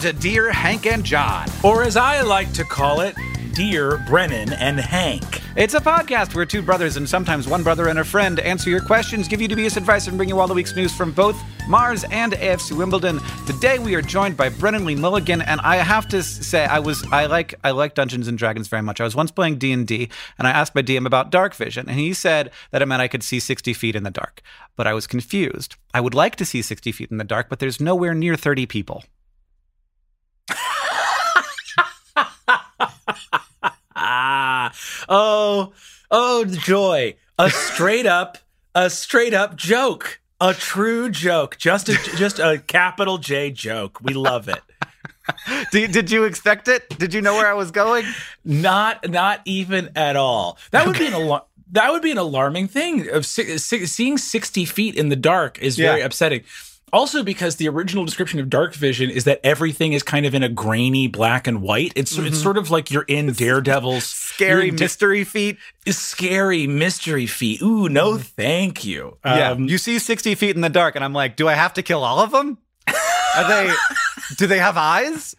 To Dear Hank and John, or as I like to call it, Dear Brennan and Hank. It's a podcast where two brothers and sometimes one brother and a friend answer your questions, give you dubious advice, and bring you all the week's news from both Mars and AFC Wimbledon. Today we are joined by Brennan Lee Mulligan, and I have to say I like Dungeons and Dragons very much. I was once playing D&D, and I asked my DM about dark vision, and he said that it meant I could see 60 feet in the dark. But I was confused. I would like to see 60 feet in the dark, but there's nowhere near 30 people. Oh, joy. A straight up joke. A true joke. Just a capital J joke. We love it. Did you expect it? Did you know where I was going? Not even at all. That would be an alarming thing. Of seeing 60 feet in the dark is very upsetting. Also, because the original description of dark vision is that everything is kind of in a grainy black and white. It's sort of like you're in Daredevil's scary mystery feet. Scary mystery feet. Ooh, no, thank you. You see 60 feet in the dark, and I'm like, do I have to kill all of them? Do they have eyes?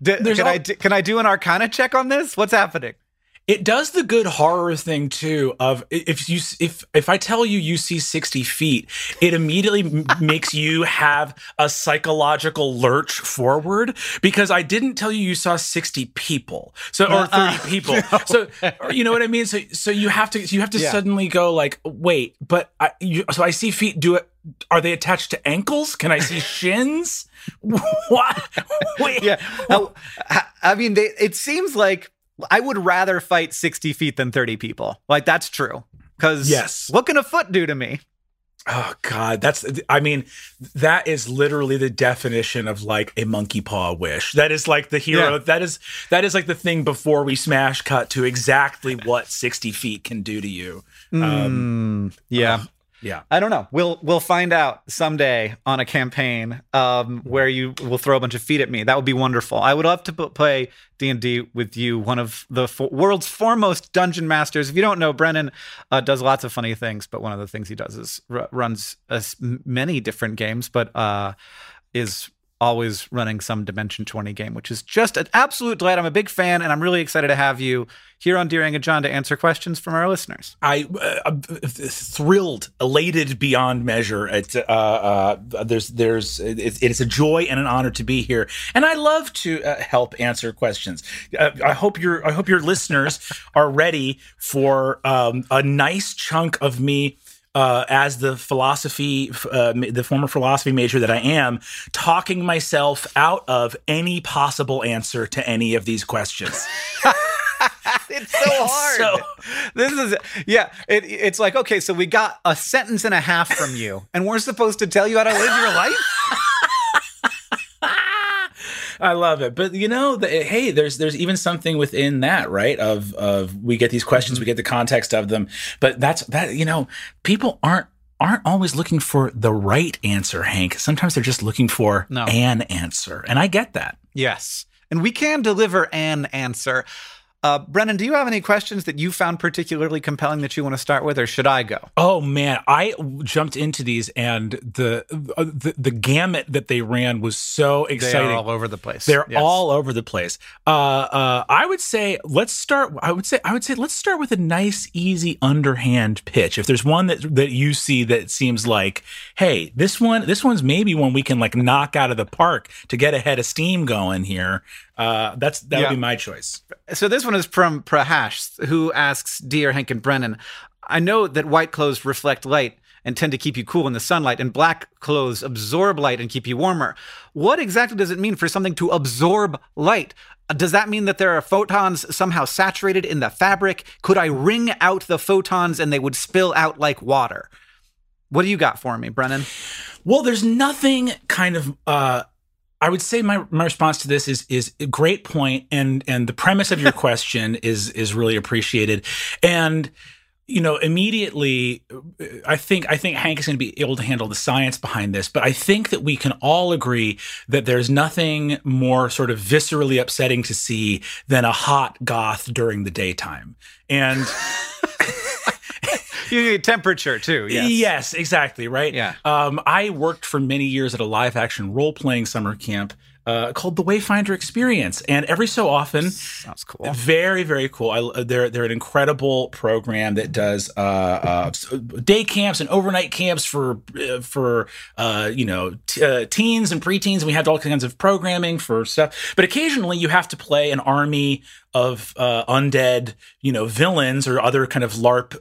Can I do an Arcana check on this? What's happening? It does the good horror thing too. Of if I tell you you see 60 feet, it immediately makes you have a psychological lurch forward because I didn't tell you saw 60 people, or 30 people. No. So you know what I mean. So you have to suddenly go like, wait, but I see feet. Do it. Are they attached to ankles? Can I see shins? What? Wait. Yeah. I mean, it seems like. I would rather fight 60 feet than 30 people. Like, that's true. Because what can a foot do to me? Oh, God. That is literally the definition of, like, a monkey paw wish. That is, like, the hero. Yeah. That is like, the thing before we smash cut to exactly what 60 feet can do to you. Yeah. I don't know. We'll find out someday on a campaign where you will throw a bunch of feet at me. That would be wonderful. I would love to play D&D with you, one of the world's foremost dungeon masters. If you don't know, Brennan does lots of funny things, but one of the things he does is runs many different games, but is always running some Dimension 20 game, which is just an absolute delight. I'm a big fan, and I'm really excited to have you here on Dear Hank and John to answer questions from our listeners. I'm thrilled, elated beyond measure. It's a joy and an honor to be here, and I love to help answer questions. I hope your listeners are ready for a nice chunk of me. As the former philosophy major that I am, talking myself out of any possible answer to any of these questions. It's so hard. It's like, okay, so we got a sentence and a half from you, and we're supposed to tell you how to live your life? I love it. But, you know, there's even something within that, right? Of we get these questions, we get the context of them. But people aren't always looking for the right answer, Hank. Sometimes they're just looking for an answer. And I get that. Yes. And we can deliver an answer. Brennan, do you have any questions that you found particularly compelling that you want to start with, or should I go? Oh man, I jumped into these, and the gamut that they ran was so exciting. They're all over the place. They're all over the place. I would say let's start. I would say let's start with a nice, easy, underhand pitch. If there's one that you see that seems like, hey, this one's maybe one we can like knock out of the park to get a head of steam going here. That would be my choice. So this one is from Prahash, who asks, Dear Hank and Brennan, I know that white clothes reflect light and tend to keep you cool in the sunlight, and black clothes absorb light and keep you warmer. What exactly does it mean for something to absorb light? Does that mean that there are photons somehow saturated in the fabric? Could I wring out the photons and they would spill out like water? What do you got for me, Brennan? Well, there's nothing kind of... I would say my response to this is a great point, and the premise of your question is really appreciated. And you know, immediately, I think Hank is going to be able to handle the science behind this, but I think that we can all agree that there's nothing more sort of viscerally upsetting to see than a hot goth during the daytime. And you need temperature, too. Yes, exactly, right? Yeah. I worked for many years at a live-action role-playing summer camp called the Wayfinder Experience. And every so often... Sounds cool. Very, very cool. They're an incredible program that does day camps and overnight camps for teens and preteens. And we had all kinds of programming for stuff. But occasionally, you have to play an army of undead, villains or other kind of LARP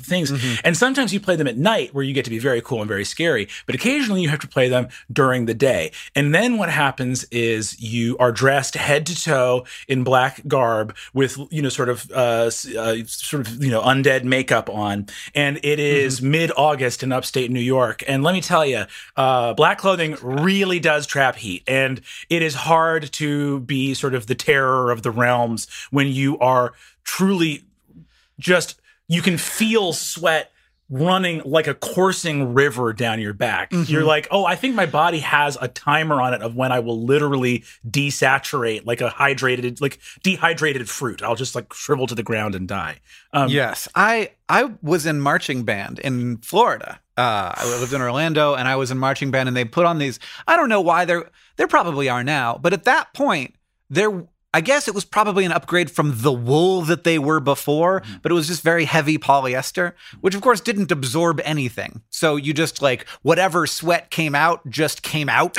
things. Mm-hmm. And sometimes you play them at night where you get to be very cool and very scary, but occasionally you have to play them during the day. And then what happens is you are dressed head to toe in black garb with, undead makeup on. And it is mid-August in upstate New York. And let me tell you, black clothing really does trap heat. And it is hard to be sort of the terror of the realms when you are truly just, you can feel sweat running like a coursing river down your back. Mm-hmm. You're like, I think my body has a timer on it of when I will literally desaturate like a dehydrated fruit. I'll just like shrivel to the ground and die. Yes. I was in marching band in Florida. I lived in Orlando and I was in marching band, and they put on these, I don't know why there probably are now, but at that point I guess it was probably an upgrade from the wool that they were before, but it was just very heavy polyester, which of course didn't absorb anything. So you just like whatever sweat came out just came out.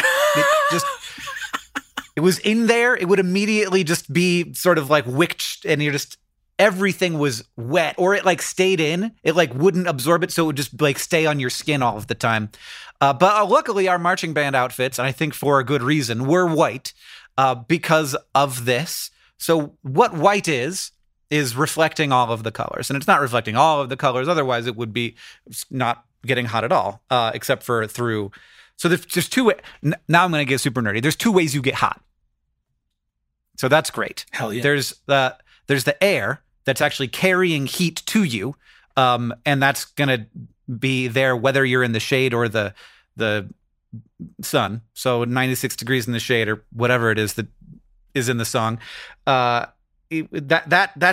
It was in there. It would immediately just be sort of like wicked, and you're just everything was wet, or it like stayed in. It like wouldn't absorb it, so it would just like stay on your skin all of the time. But luckily, our marching band outfits, and I think for a good reason, were white. Because of this. So what white is reflecting all of the colors. And it's not reflecting all of the colors. Otherwise, it would be not getting hot at all, except for through. So there's two. Now I'm going to get super nerdy. There's two ways you get hot. So that's great. Hell yeah. There's the air that's actually carrying heat to you. And that's going to be there whether you're in the shade or the sun, so 96 degrees in the shade or whatever it is that is in the song, that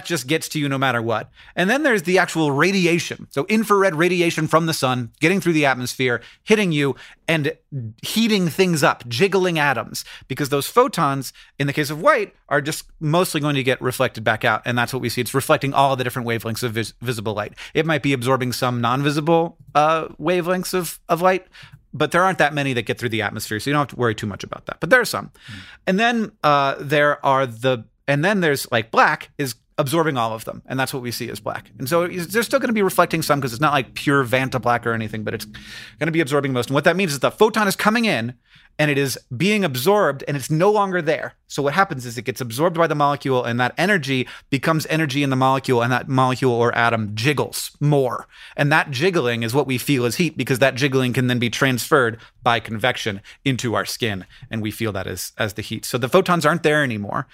just gets to you no matter what. And then there's the actual radiation, so infrared radiation from the sun getting through the atmosphere, hitting you and heating things up, jiggling atoms, because those photons in the case of white are just mostly going to get reflected back out, and that's what we see. It's reflecting all the different wavelengths of visible light. It might be absorbing some non-visible wavelengths of light, but there aren't that many that get through the atmosphere, so you don't have to worry too much about that. But there are some. Mm. And then there's like black is absorbing all of them, and that's what we see as black. And so they're still going to be reflecting some, because it's not like pure Vanta black or anything, but it's going to be absorbing most. And what that means is the photon is coming in and it is being absorbed and it's no longer there. So what happens is it gets absorbed by the molecule, and that energy becomes energy in the molecule, and that molecule or atom jiggles more. And that jiggling is what we feel as heat, because that jiggling can then be transferred by convection into our skin, and we feel that as the heat. So the photons aren't there anymore.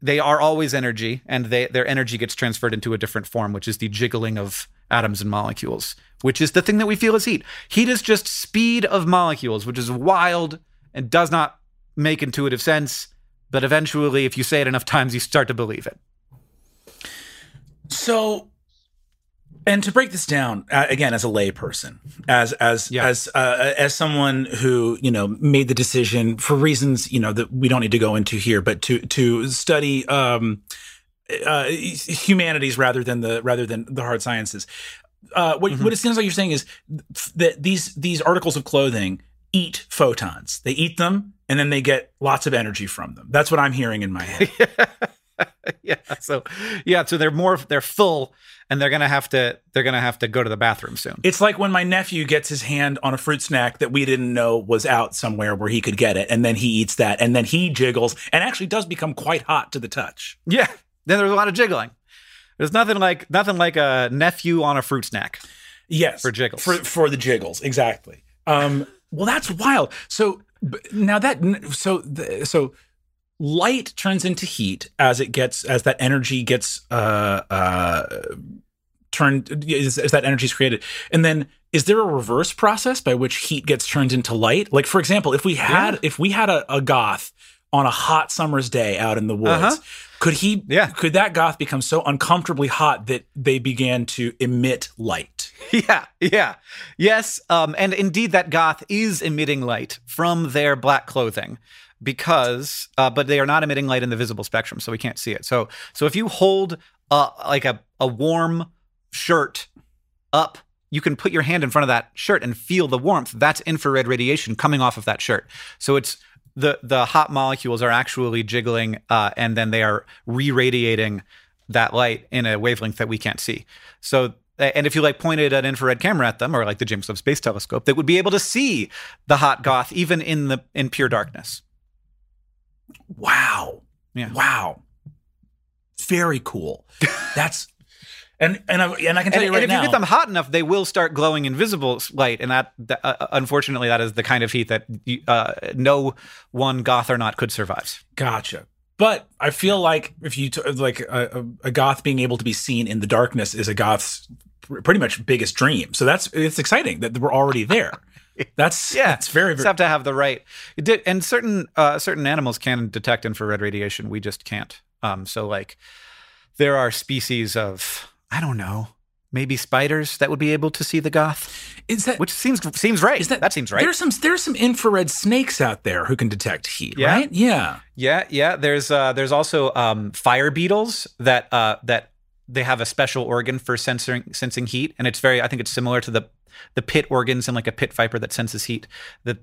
They are always energy, and their energy gets transferred into a different form, which is the jiggling of atoms and molecules, which is the thing that we feel as heat. Heat is just speed of molecules, which is wild and does not make intuitive sense, but eventually, if you say it enough times, you start to believe it. So, and to break this down again, as a layperson, as someone who made the decision for reasons that we don't need to go into here, but to study humanities rather than the hard sciences, what it seems like you're saying is that these articles of clothing eat photons. They eat them, and then they get lots of energy from them. That's what I'm hearing in my head. Yeah. So they're full, and they're gonna have to go to the bathroom soon. It's like when my nephew gets his hand on a fruit snack that we didn't know was out somewhere where he could get it, and then he eats that, and then he jiggles and actually does become quite hot to the touch. Yeah. Then there's a lot of jiggling. There's nothing like a nephew on a fruit snack. Yes. For jiggles. For the jiggles, exactly. Well, that's wild. So light turns into heat as that energy gets turned, as that energy is created. And then is there a reverse process by which heat gets turned into light? Like, for example, if we had a goth on a hot summer's day out in the woods, could that goth become so uncomfortably hot that they began to emit light? Yes. And indeed, that goth is emitting light from their black clothing, because but they are not emitting light in the visible spectrum, so we can't see it. So if you hold like a warm shirt up, you can put your hand in front of that shirt and feel the warmth. That's infrared radiation coming off of that shirt. So it's the hot molecules are actually jiggling, and then they are re-radiating that light in a wavelength that we can't see. So, and if you pointed an infrared camera at them, or the James Webb Space Telescope, they would be able to see the hot goth even in pure darkness. Wow. Yeah. Wow. Very cool. That's and I can tell you right now. And if you get them hot enough, they will start glowing invisible light, and that unfortunately that is the kind of heat that no one goth or not could survive. Gotcha. But I feel like if you a goth being able to be seen in the darkness is a goth's pretty much biggest dream. So it's exciting that we're already there. It's very, very. Just have to have the right. And certain animals can detect infrared radiation. We just can't. So there are species of, I don't know, maybe spiders that would be able to see the goth. Which seems right? That seems right. There's some infrared snakes out there who can detect heat, right? Yeah. There's also fire beetles that they have a special organ for sensing heat, and it's very. I think it's similar to the pit organs in a pit viper that senses heat,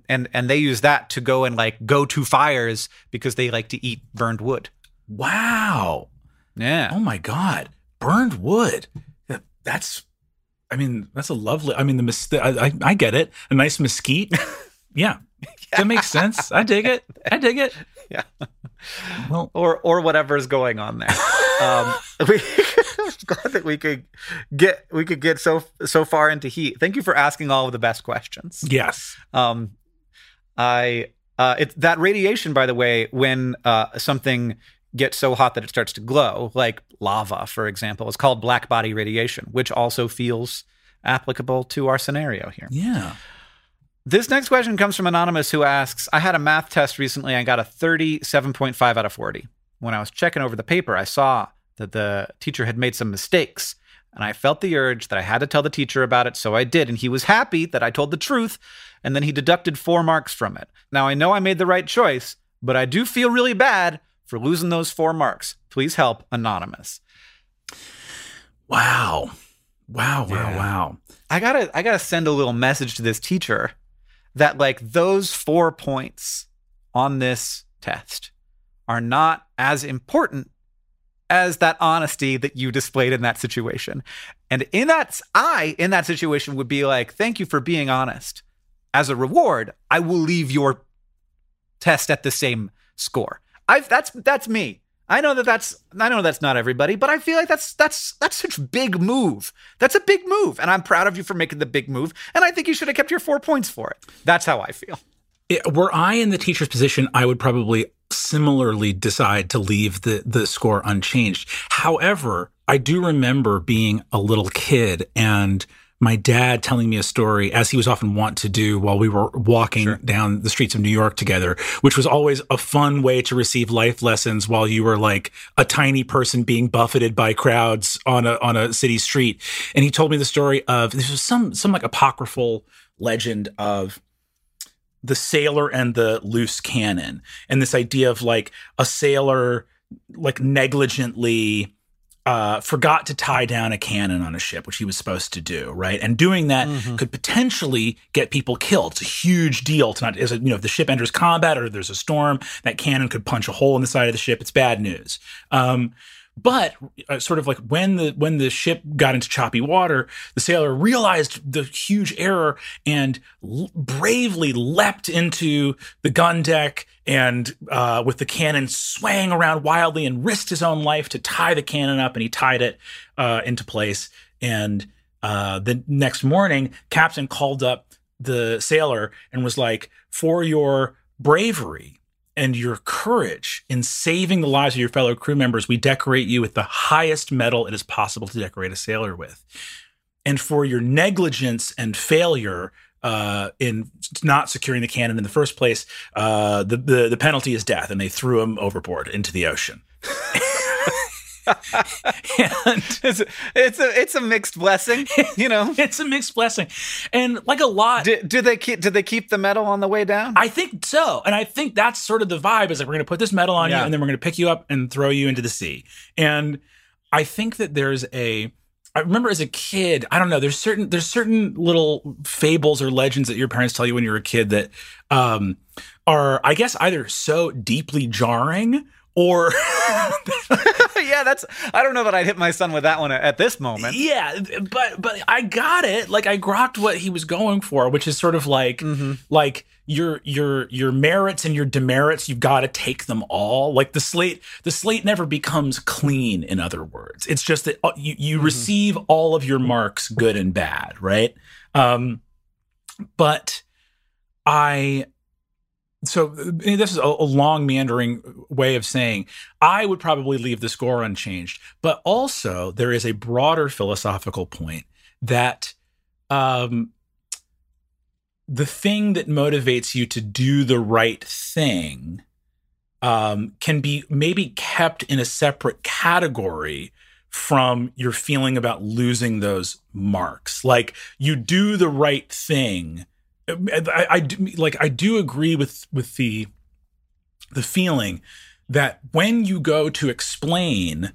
and they use that to go and go to fires because they like to eat burned wood. Wow. Yeah. Oh my God. Burned wood. That's a lovely, I get it. A nice mesquite. Yeah. That makes sense. I dig it. Yeah. Well, or whatever's going on there. God, that we could get so far into heat. Thank you for asking all of the best questions. Yes. That radiation, by the way, when something gets so hot that it starts to glow, like lava, for example, is called black body radiation, which also feels applicable to our scenario here. Yeah. This next question comes from Anonymous, who asks, I had a math test recently. I got a 37.5 out of 40. When I was checking over the paper, I saw that the teacher had made some mistakes, and I felt the urge that I had to tell the teacher about it, so I did, and he was happy that I told the truth, and then he deducted 4 marks from it. Now, I know I made the right choice, but I do feel really bad for losing those 4 marks. Please help, Anonymous. Wow. I gotta send a little message to this teacher that those 4 points on this test are not as important as that honesty that you displayed in that situation. And in that situation would be thank you for being honest. As a reward, I will leave your test at the same score. That's me. I know that's not everybody, but I feel like that's such a big move. That's a big move, and I'm proud of you for making the big move, and I think you should have kept your 4 points for it. That's how I feel. Were I in the teacher's position, I would probably similarly decide to leave the score unchanged. However, I do remember being a little kid and my dad telling me a story, as he was often wont to do while we were walking down the streets of New York together, which was always a fun way to receive life lessons while you were like a tiny person being buffeted by crowds on a city street. And he told me the story of, this was some like apocryphal legend of the sailor and the loose cannon. And this idea of like a sailor, like negligently, forgot to tie down a cannon on a ship, which he was supposed to do, right? And doing that could potentially get people killed. It's a huge deal to not, you know, if the ship enters combat or there's a storm, that cannon could punch a hole in the side of the ship. It's bad news. But sort of like when the ship got into choppy water, the sailor realized the huge error and bravely leapt into the gun deck and with the cannon swaying around wildly and risked his own life to tie the cannon up, and he tied it into place. And the next morning, Captain called up the sailor and was like, for your bravery and your courage in saving the lives of your fellow crew members, we decorate you with the highest medal it is possible to decorate a sailor with. And for your negligence and failure in not securing the cannon in the first place, the penalty is death. And they threw him overboard into the ocean. And it's a mixed blessing, you know. It's a mixed blessing, and like a lot. Do they keep the medal on the way down? I think so, and I think that's sort of the vibe. Is like, we're going to put this medal on you, and then we're going to pick you up and throw you into the sea. And I think that there's a. I remember as a kid, I don't know. There's certain little fables or legends that your parents tell you when you're a kid that are, I guess, either so deeply jarring. Or yeah, that's, I don't know that I'd hit my son with that one at this moment. Yeah, but I got it. Like, I grokked what he was going for, which is sort of like like your merits and your demerits, you've got to take them all. Like the slate never becomes clean, in other words. It's just that you receive all of your marks, good and bad, right? So this is a long meandering way of saying I would probably leave the score unchanged. But also there is a broader philosophical point that the thing that motivates you to do the right thing can be maybe kept in a separate category from your feeling about losing those marks. Like, you do the right thing. I do agree with the feeling that when you go to explain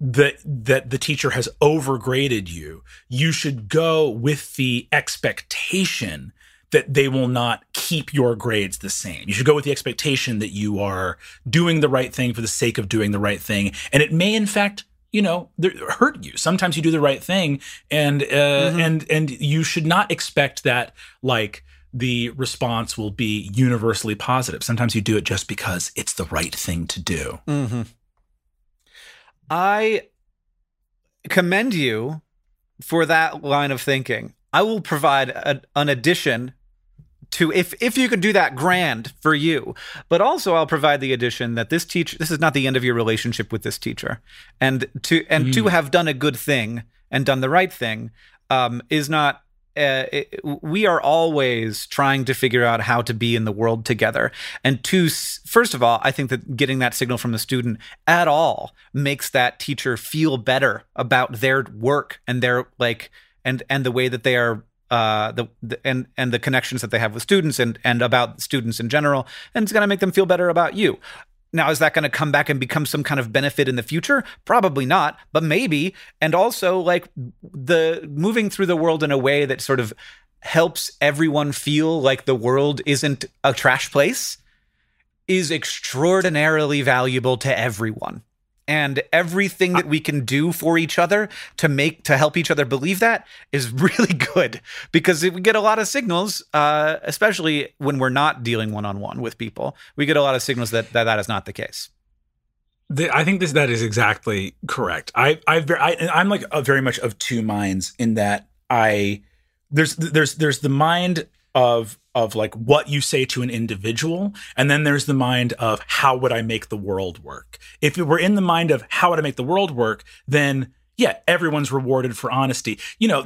that the teacher has overgraded you, you should go with the expectation that they will not keep your grades the same. You should go with the expectation that you are doing the right thing for the sake of doing the right thing, and it may in fact, you know, hurt you. Sometimes you do the right thing, and you should not expect that, like, the response will be universally positive. Sometimes you do it just because it's the right thing to do. I commend you for that line of thinking. I will provide an addition to, if you could do that, grand for you. But also I'll provide the addition that this teacher, this is not the end of your relationship with this teacher. And to have done a good thing and done the right thing is not. We are always trying to figure out how to be in the world together. And first of all, I think that getting that signal from the student at all makes that teacher feel better about their work and their and the way that they are and the connections that they have with students and about students in general. And it's going to make them feel better about you. Now, is that going to come back and become some kind of benefit in the future? Probably not, but maybe. And also, like, the moving through the world in a way that sort of helps everyone feel like the world isn't a trash place is extraordinarily valuable to everyone. And everything that we can do for each other to help each other believe that is really good, because we get a lot of signals, especially when we're not dealing one-on-one with people. We get a lot of signals that is not the case. I think that is exactly correct. I'm like very much of two minds in that there's the mind of like what you say to an individual, and then there's the mind of how would I make the world work. If you were in the mind of how would I make the world work, then yeah, everyone's rewarded for honesty. You know,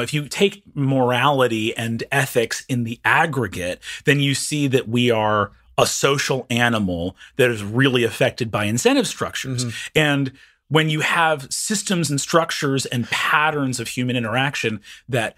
if you take morality and ethics in the aggregate, then you see that we are a social animal that is really affected by incentive structures. Mm-hmm. And when you have systems and structures and patterns of human interaction that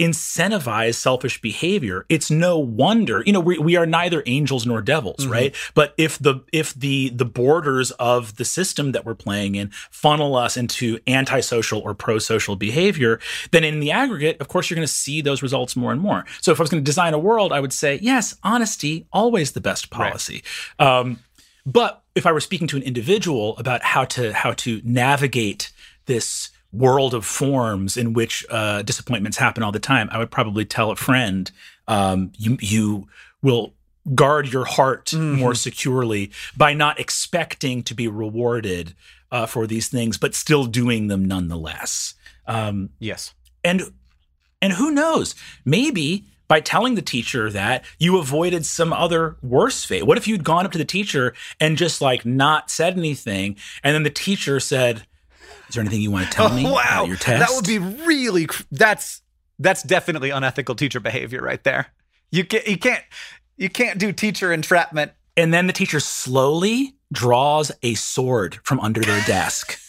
incentivize selfish behavior, it's no wonder, you know, we are neither angels nor devils, mm-hmm. right? But if the borders of the system that we're playing in funnel us into antisocial or pro-social behavior, then in the aggregate, of course, you're going to see those results more and more. So if I was going to design a world, I would say, yes, honesty, always the best policy. Right. But if I were speaking to an individual about how to navigate this world of forms in which disappointments happen all the time, I would probably tell a friend, you will guard your heart mm-hmm. more securely by not expecting to be rewarded for these things, but still doing them nonetheless. Yes. And who knows? Maybe by telling the teacher that, you avoided some other worse fate. What if you'd gone up to the teacher and just like not said anything, and then the teacher said, "Is there anything you want to tell me about your test?" That would be really that's definitely unethical teacher behavior right there. You can't do teacher entrapment. And then the teacher slowly draws a sword from under their desk,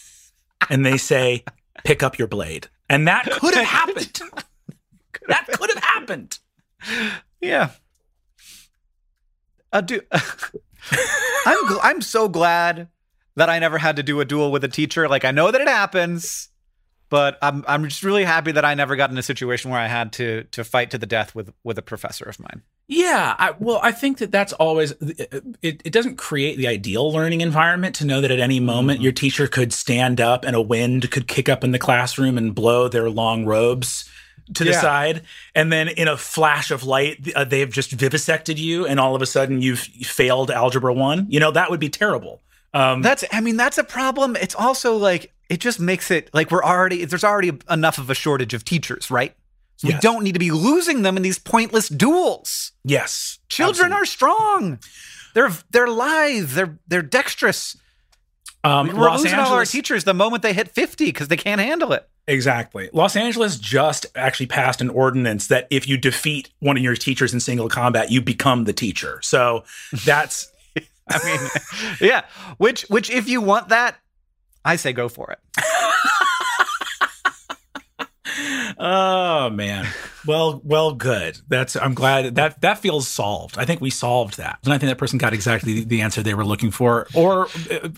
and they say, "Pick up your blade." And that could have happened. That could have happened. Yeah. I'm so glad that I never had to do a duel with a teacher. Like, I know that it happens, but I'm just really happy that I never got in a situation where I had to fight to the death with a professor of mine. Yeah, I think that's always, it doesn't create the ideal learning environment to know that at any moment mm-hmm. your teacher could stand up and a wind could kick up in the classroom and blow their long robes to the side, and then in a flash of light, they've just vivisected you, and all of a sudden you've failed Algebra 1. You know, that would be terrible. That's a problem. It's also like, it just makes it like there's already enough of a shortage of teachers, right? So yes. We don't need to be losing them in these pointless duels. Yes. Children absolutely. Are strong. They're lithe. They're dexterous. We're losing all our teachers the moment they hit 50 because they can't handle it. Exactly. Los Angeles just actually passed an ordinance that if you defeat one of your teachers in single combat, you become the teacher. So that's... I mean, yeah, which if you want that, I say go for it. Oh, man. Well, good. I'm glad that feels solved. I think we solved that. And I think that person got exactly the answer they were looking for, or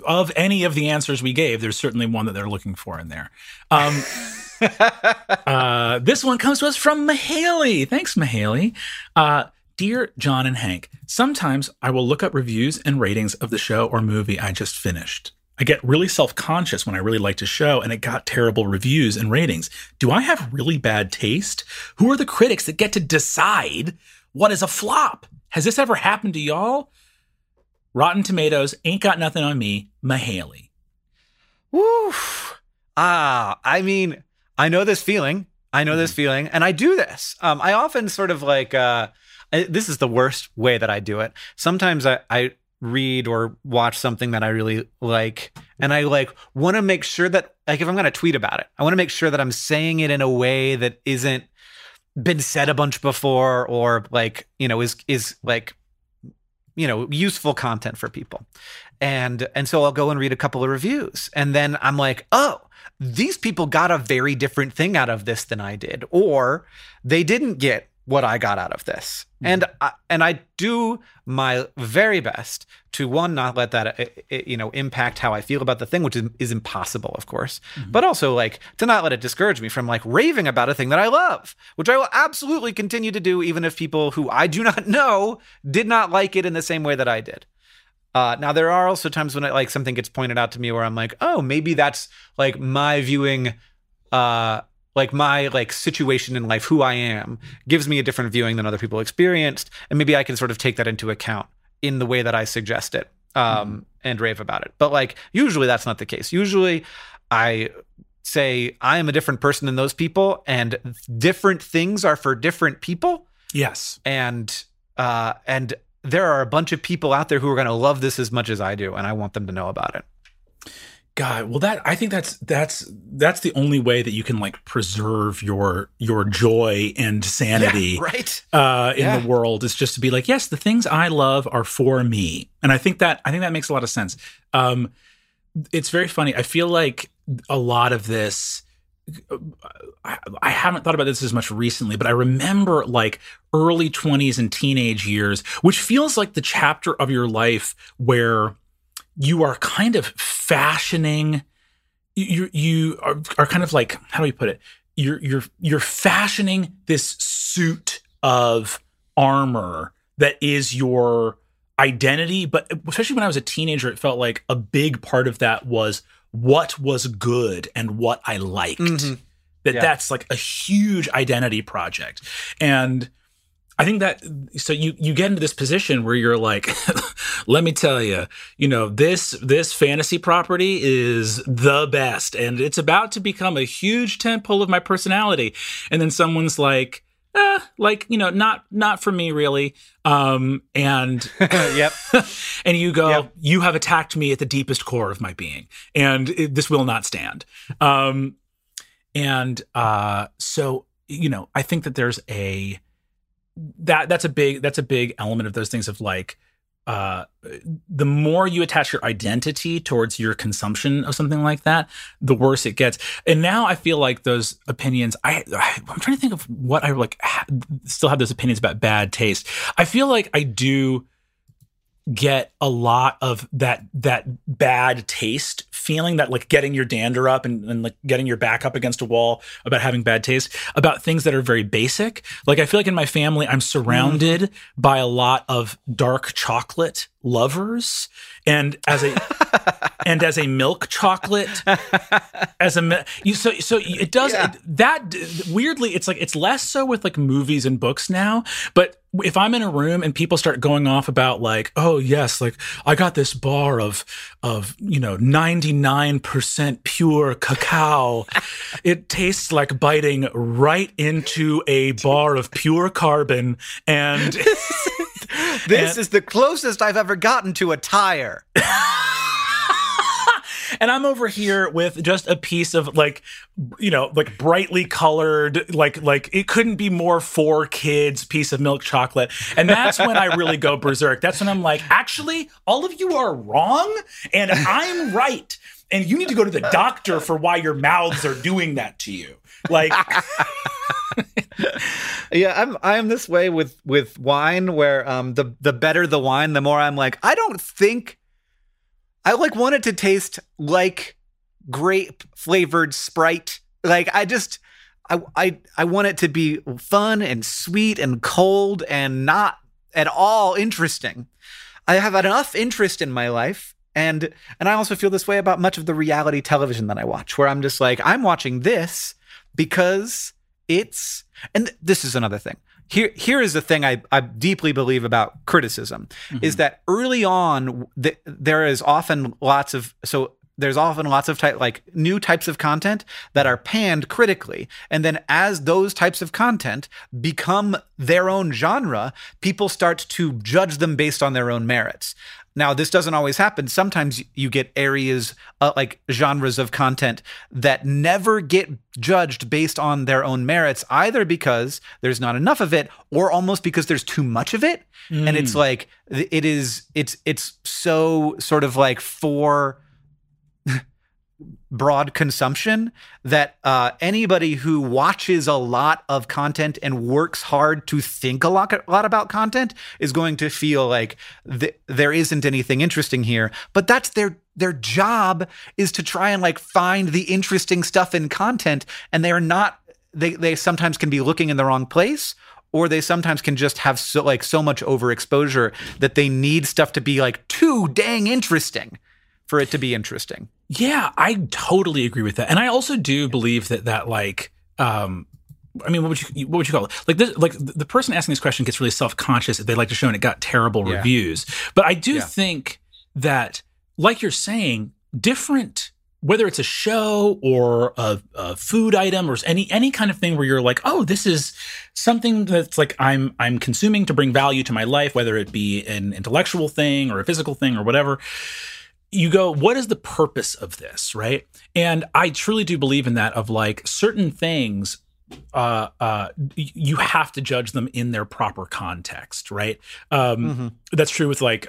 of any of the answers we gave, there's certainly one that they're looking for in there. This one comes to us from Mahaley. Thanks, Mahaley. Dear John and Hank, sometimes I will look up reviews and ratings of the show or movie I just finished. I get really self-conscious when I really liked a show and it got terrible reviews and ratings. Do I have really bad taste? Who are the critics that get to decide what is a flop? Has this ever happened to y'all? Rotten Tomatoes ain't got nothing on me, Mahaley. Woof. I mean, I know this feeling. And I do this. I often sort of like... this is the worst way that I do it. Sometimes I read or watch something that I really like, and I like want to make sure that, like, if I'm going to tweet about it, I want to make sure that I'm saying it in a way that isn't been said a bunch before, or like, you know, is like, you know, useful content for people. And so I'll go and read a couple of reviews, and then I'm like, oh, these people got a very different thing out of this than I did, or they didn't get what I got out of this. And I do my very best to, one, not let that, you know, impact how I feel about the thing, which is impossible, of course, mm-hmm. but also like to not let it discourage me from like raving about a thing that I love, which I will absolutely continue to do, even if people who I do not know did not like it in the same way that I did. Now there are also times when like something gets pointed out to me where I'm like, oh, maybe that's like my viewing, like my like situation in life, who I am, gives me a different viewing than other people experienced. And maybe I can sort of take that into account in the way that I suggest it and rave about it. But like, usually that's not the case. Usually I say I am a different person than those people, and different things are for different people. Yes. And there are a bunch of people out there who are going to love this as much as I do, and I want them to know about it. God, well, that I think that's the only way that you can like preserve your joy and sanity, in the world, is just to be like, yes, the things I love are for me, and I think that makes a lot of sense. It's very funny. I feel like a lot of this. I haven't thought about this as much recently, but I remember like early 20s and teenage years, which feels like the chapter of your life where you are kind of fashioning, you are kind of like, how do you put it? You're fashioning this suit of armor that is your identity. But especially when I was a teenager, it felt like a big part of that was what was good and what I liked. Mm-hmm. That's like a huge identity project. And I think that, so you get into this position where you're like, let me tell you, this fantasy property is the best and it's about to become a huge tentpole of my personality. And then someone's like, not for me really. And yep. And you go, yep. You have attacked me at the deepest core of my being, and this will not stand. So I think that there's that's a big element of those things of like, the more you attach your identity towards your consumption of something like that, the worse it gets. And now I feel like those opinions, I'm trying to think of what I like. Still have those opinions about bad taste. I feel like I do get a lot of that bad taste feeling, that like getting your dander up and like getting your back up against a wall about having bad taste about things that are very basic. Like I feel like in my family, I'm surrounded by a lot of dark chocolate lovers, and as a milk chocolate, weirdly, it's like, it's less so with like movies and books now, but if I'm in a room and people start going off about like, oh yes, like I got this bar of 99% pure cacao. It tastes like biting right into a bar of pure carbon. And this is the closest I've ever gotten to a tire. And I'm over here with just a piece of like brightly colored, like it couldn't be more for kids piece of milk chocolate. And that's when I really go berserk. That's when I'm like, actually, all of you are wrong and I'm right. And you need to go to the doctor for why your mouths are doing that to you. Like, yeah, I'm this way with wine, where the better the wine, the more I'm like, I don't think I like want it to taste like grape flavored Sprite. Like I want it to be fun and sweet and cold and not at all interesting. I have enough interest in my life. And I also feel this way about much of the reality television that I watch, where I'm just like, I'm watching this because it's, and this is another thing. Here is the thing I deeply believe about criticism, mm-hmm. is that early on, there's often lots of new types of content that are panned critically. And then as those types of content become their own genre, people start to judge them based on their own merits. Now, this doesn't always happen. Sometimes you get areas like genres of content that never get judged based on their own merits, either because there's not enough of it or almost because there's too much of it. Mm. And it's like, it's so sort of like for broad consumption that anybody who watches a lot of content and works hard to think a lot about content is going to feel like there isn't anything interesting here. But that's their job, is to try and like find the interesting stuff in content, and they're not. They sometimes can be looking in the wrong place, or they sometimes can just have so much overexposure that they need stuff to be like too dang interesting for it to be interesting. Yeah, I totally agree with that. And I also do believe that like, I mean, what would you call it? Like this, like the person asking this question gets really self-conscious if they like to show, and it got terrible reviews. But I do think that, like you're saying, different, whether it's a show or a food item or any kind of thing where you're like, oh, this is something that's like I'm consuming to bring value to my life, whether it be an intellectual thing or a physical thing or whatever. you go, what is the purpose of this, right? And I truly do believe in that, of like certain things, you have to judge them in their proper context, right? That's true with like,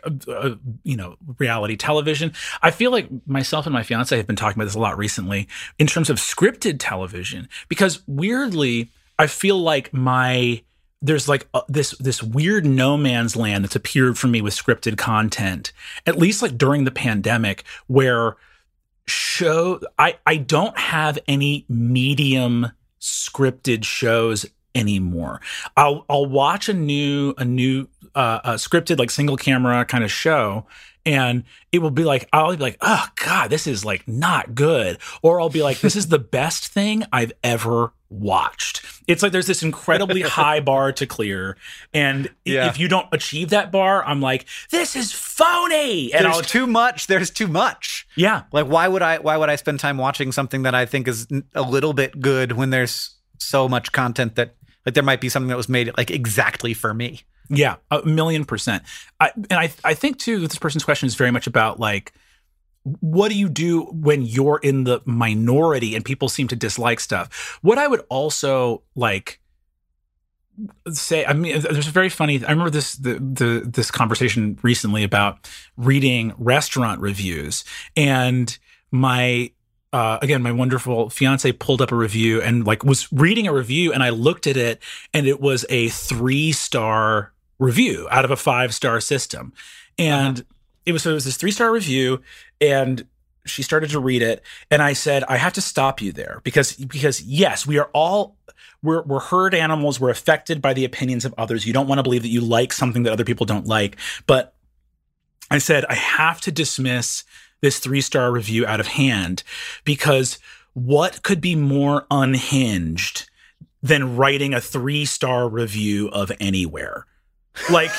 you know, reality television. I feel like myself and my fiance have been talking about this a lot recently in terms of scripted television, because weirdly, I feel like there's like this weird no man's land that's appeared for me with scripted content, at least like during the pandemic, where I don't have any medium scripted shows anymore. I'll watch a new scripted, like single camera kind of show, and it will be like, I'll be like, oh God, this is like not good. Or I'll be like, this is the best thing I've ever watched. It's like there's this incredibly high bar to clear, and if you don't achieve that bar, I'm like, this is phony. And there's too much. Yeah, like why would I spend time watching something that I think is a little bit good when there's so much content that like there might be something that was made like exactly for me. Yeah, 1,000,000%. I think too, this person's question is very much about like, what do you do when you're in the minority and people seem to dislike stuff? What I would also like say, I mean, there's a very funny, I remember this conversation recently about reading restaurant reviews, and my wonderful fiance pulled up a review and like was reading a review, and I looked at it and it was a 3-star review out of a 5-star system. And it was this 3-star review, and she started to read it, and I said, I have to stop you there, because yes, we are all we're herd animals. We're affected by the opinions of others. You don't want to believe that you like something that other people don't like. But I said, I have to dismiss this 3-star review out of hand, because what could be more unhinged than writing a 3-star review of Anywhere? Like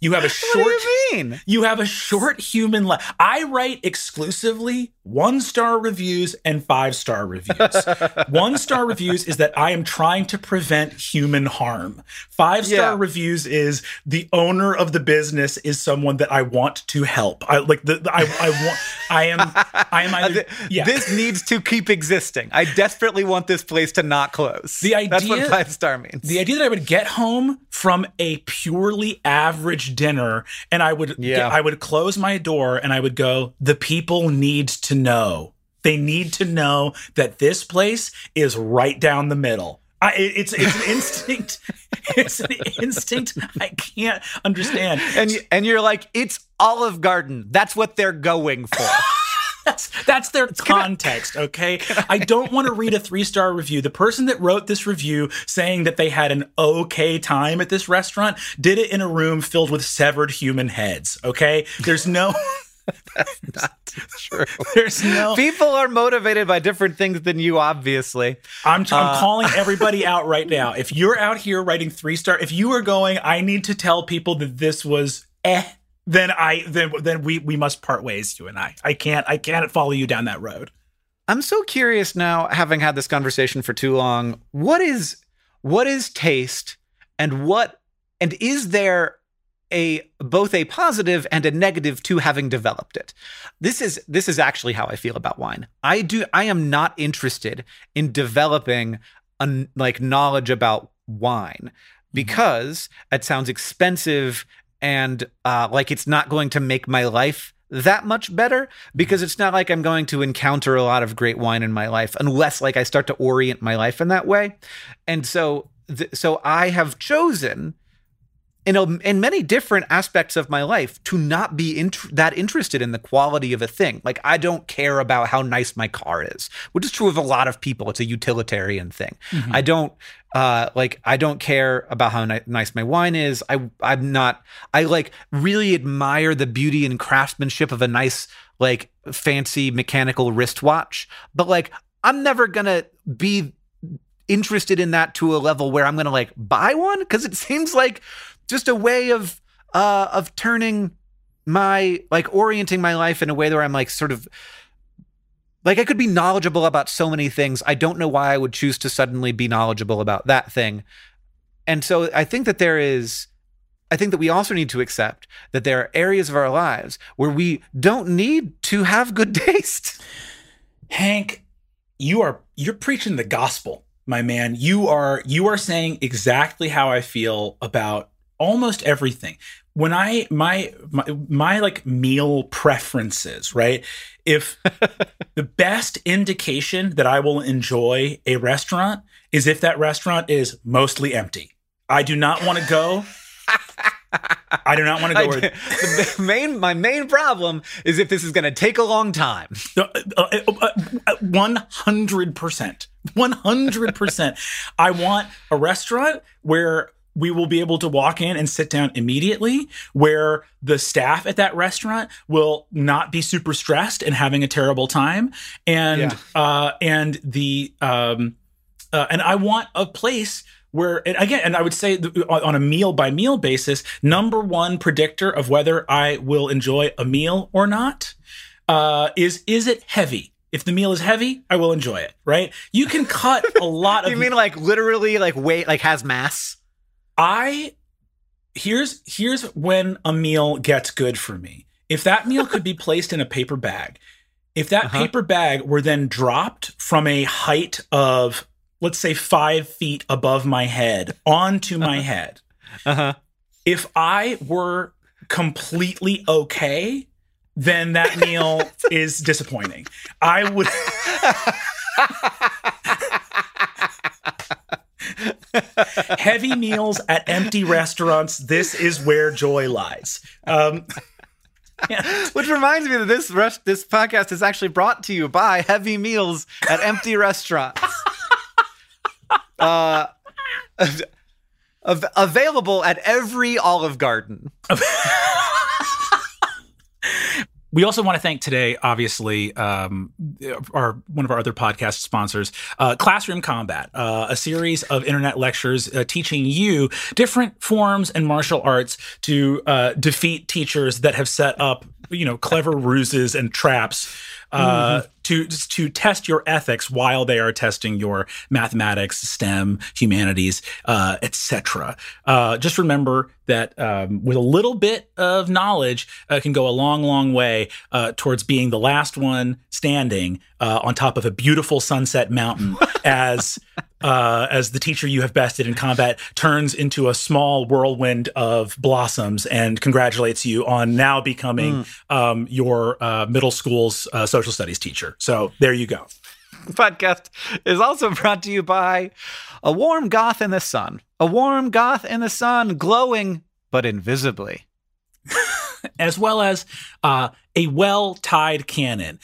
You have a short. What do you mean? You have a short human life. I write exclusively 1-star reviews and 5-star reviews. 1-star reviews is that I am trying to prevent human harm. 5-star reviews is the owner of the business is someone that I want to help. This needs to keep existing. I desperately want this place to not close. That's what 5-star means. The idea that I would get home from a purely average dinner, and I would close my door and I would go, the people need to know. They need to know that this place is right down the middle. It's an instinct. It's an instinct I can't understand. And you're like, it's Olive Garden. That's what they're going for. That's their context, okay? I don't want to read a 3-star review. The person that wrote this review saying that they had an okay time at this restaurant did it in a room filled with severed human heads, okay? There's no... That's not true. There's no... People are motivated by different things than you, obviously. I'm calling everybody out right now. If you're out here writing 3-star... If you are going, I need to tell people that this was then we must part ways, you and I. I can't follow you down that road. I'm so curious now, having had this conversation for too long, what is taste, and is there both a positive and a negative to having developed it? This is actually how I feel about wine. I am not interested in developing knowledge about wine, because it sounds expensive. And it's not going to make my life that much better, because it's not like I'm going to encounter a lot of great wine in my life unless like I start to orient my life in that way. And so I have chosen in many different aspects of my life to not be that interested in the quality of a thing. Like, I don't care about how nice my car is, which is true of a lot of people. It's a utilitarian thing. Mm-hmm. I don't care about how nice my wine is. I really admire the beauty and craftsmanship of a nice, like, fancy mechanical wristwatch. But like, I'm never gonna be interested in that to a level where I'm gonna like buy one, because it seems like just a way of turning my, like, orienting my life in a way where I'm like sort of. Like, I could be knowledgeable about so many things. I don't know why I would choose to suddenly be knowledgeable about that thing. And so I think that there is I think that we also need to accept that there are areas of our lives where we don't need to have good taste. Hank, you're preaching the gospel, my man. You are saying exactly how I feel about almost everything. When I my like meal preferences, right? If the best indication that I will enjoy a restaurant is if that restaurant is mostly empty. I do not want to go. I do not want to go. My main problem is if this is going to take a long time. 100%. 100%. I want a restaurant where we will be able to walk in and sit down immediately, where the staff at that restaurant will not be super stressed and having a terrible time. And I want a place where, and again, and I would say on a meal by meal basis, number one predictor of whether I will enjoy a meal or not is it heavy? If the meal is heavy, I will enjoy it, right? You can cut a lot of... You mean like literally like weight, like has mass? Here's when a meal gets good for me. If that meal could be placed in a paper bag, if that paper bag were then dropped from a height of, let's say, 5 feet above my head onto my head, if I were completely okay, then that meal is disappointing. I would... Heavy meals at empty restaurants. This is where joy lies. Which reminds me that this podcast is actually brought to you by Heavy Meals at Empty Restaurants. Available at every Olive Garden. We also want to thank today, obviously, one of our other podcast sponsors, Classroom Combat, a series of internet lectures teaching you different forms and martial arts to defeat teachers that have set up, clever ruses and traps to test your ethics while they are testing your mathematics, STEM, humanities, etc. Just remember that with a little bit of knowledge can go a long, long way towards being the last one standing on top of a beautiful sunset mountain as the teacher you have bested in combat turns into a small whirlwind of blossoms and congratulates you on now becoming your middle school's social studies teacher. So there you go. The podcast is also brought to you by a warm goth in the sun. A warm goth in the sun, glowing but invisibly. As well as a well-tied cannon.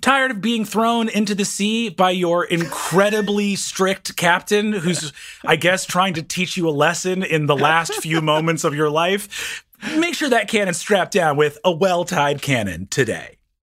Tired of being thrown into the sea by your incredibly strict captain who's, I guess, trying to teach you a lesson in the last few moments of your life? Make sure that cannon's strapped down with a well-tied cannon today.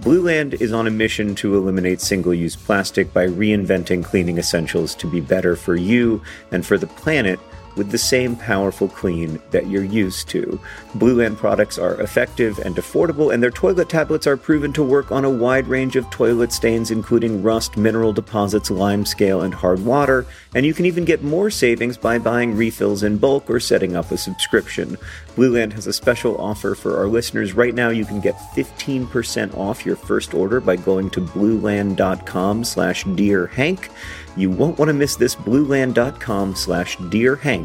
Blue Land is on a mission to eliminate single-use plastic by reinventing cleaning essentials to be better for you and for the planet with the same powerful clean that you're used to. Blue Land products are effective and affordable, and their toilet tablets are proven to work on a wide range of toilet stains, including rust, mineral deposits, lime scale, and hard water. And you can even get more savings by buying refills in bulk or setting up a subscription. Blue Land has a special offer for our listeners. Right now, you can get 15% off your first order by going to blueland.com/dearhank. You won't want to miss this, blueland.com/dearhank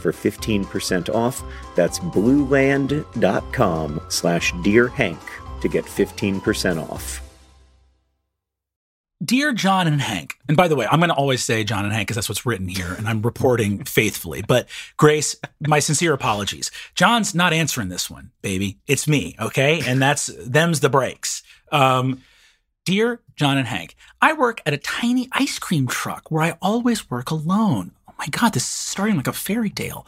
for 15% off. That's blueland.com/dearhank to get 15% off. Dear John and Hank, and by the way, I'm going to always say John and Hank because that's what's written here, and I'm reporting faithfully. But Grace, my sincere apologies. John's not answering this one, baby. It's me, okay? And that's them's the breaks. Dear John and Hank, I work at a tiny ice cream truck where I always work alone. Oh my God, this is starting like a fairy tale.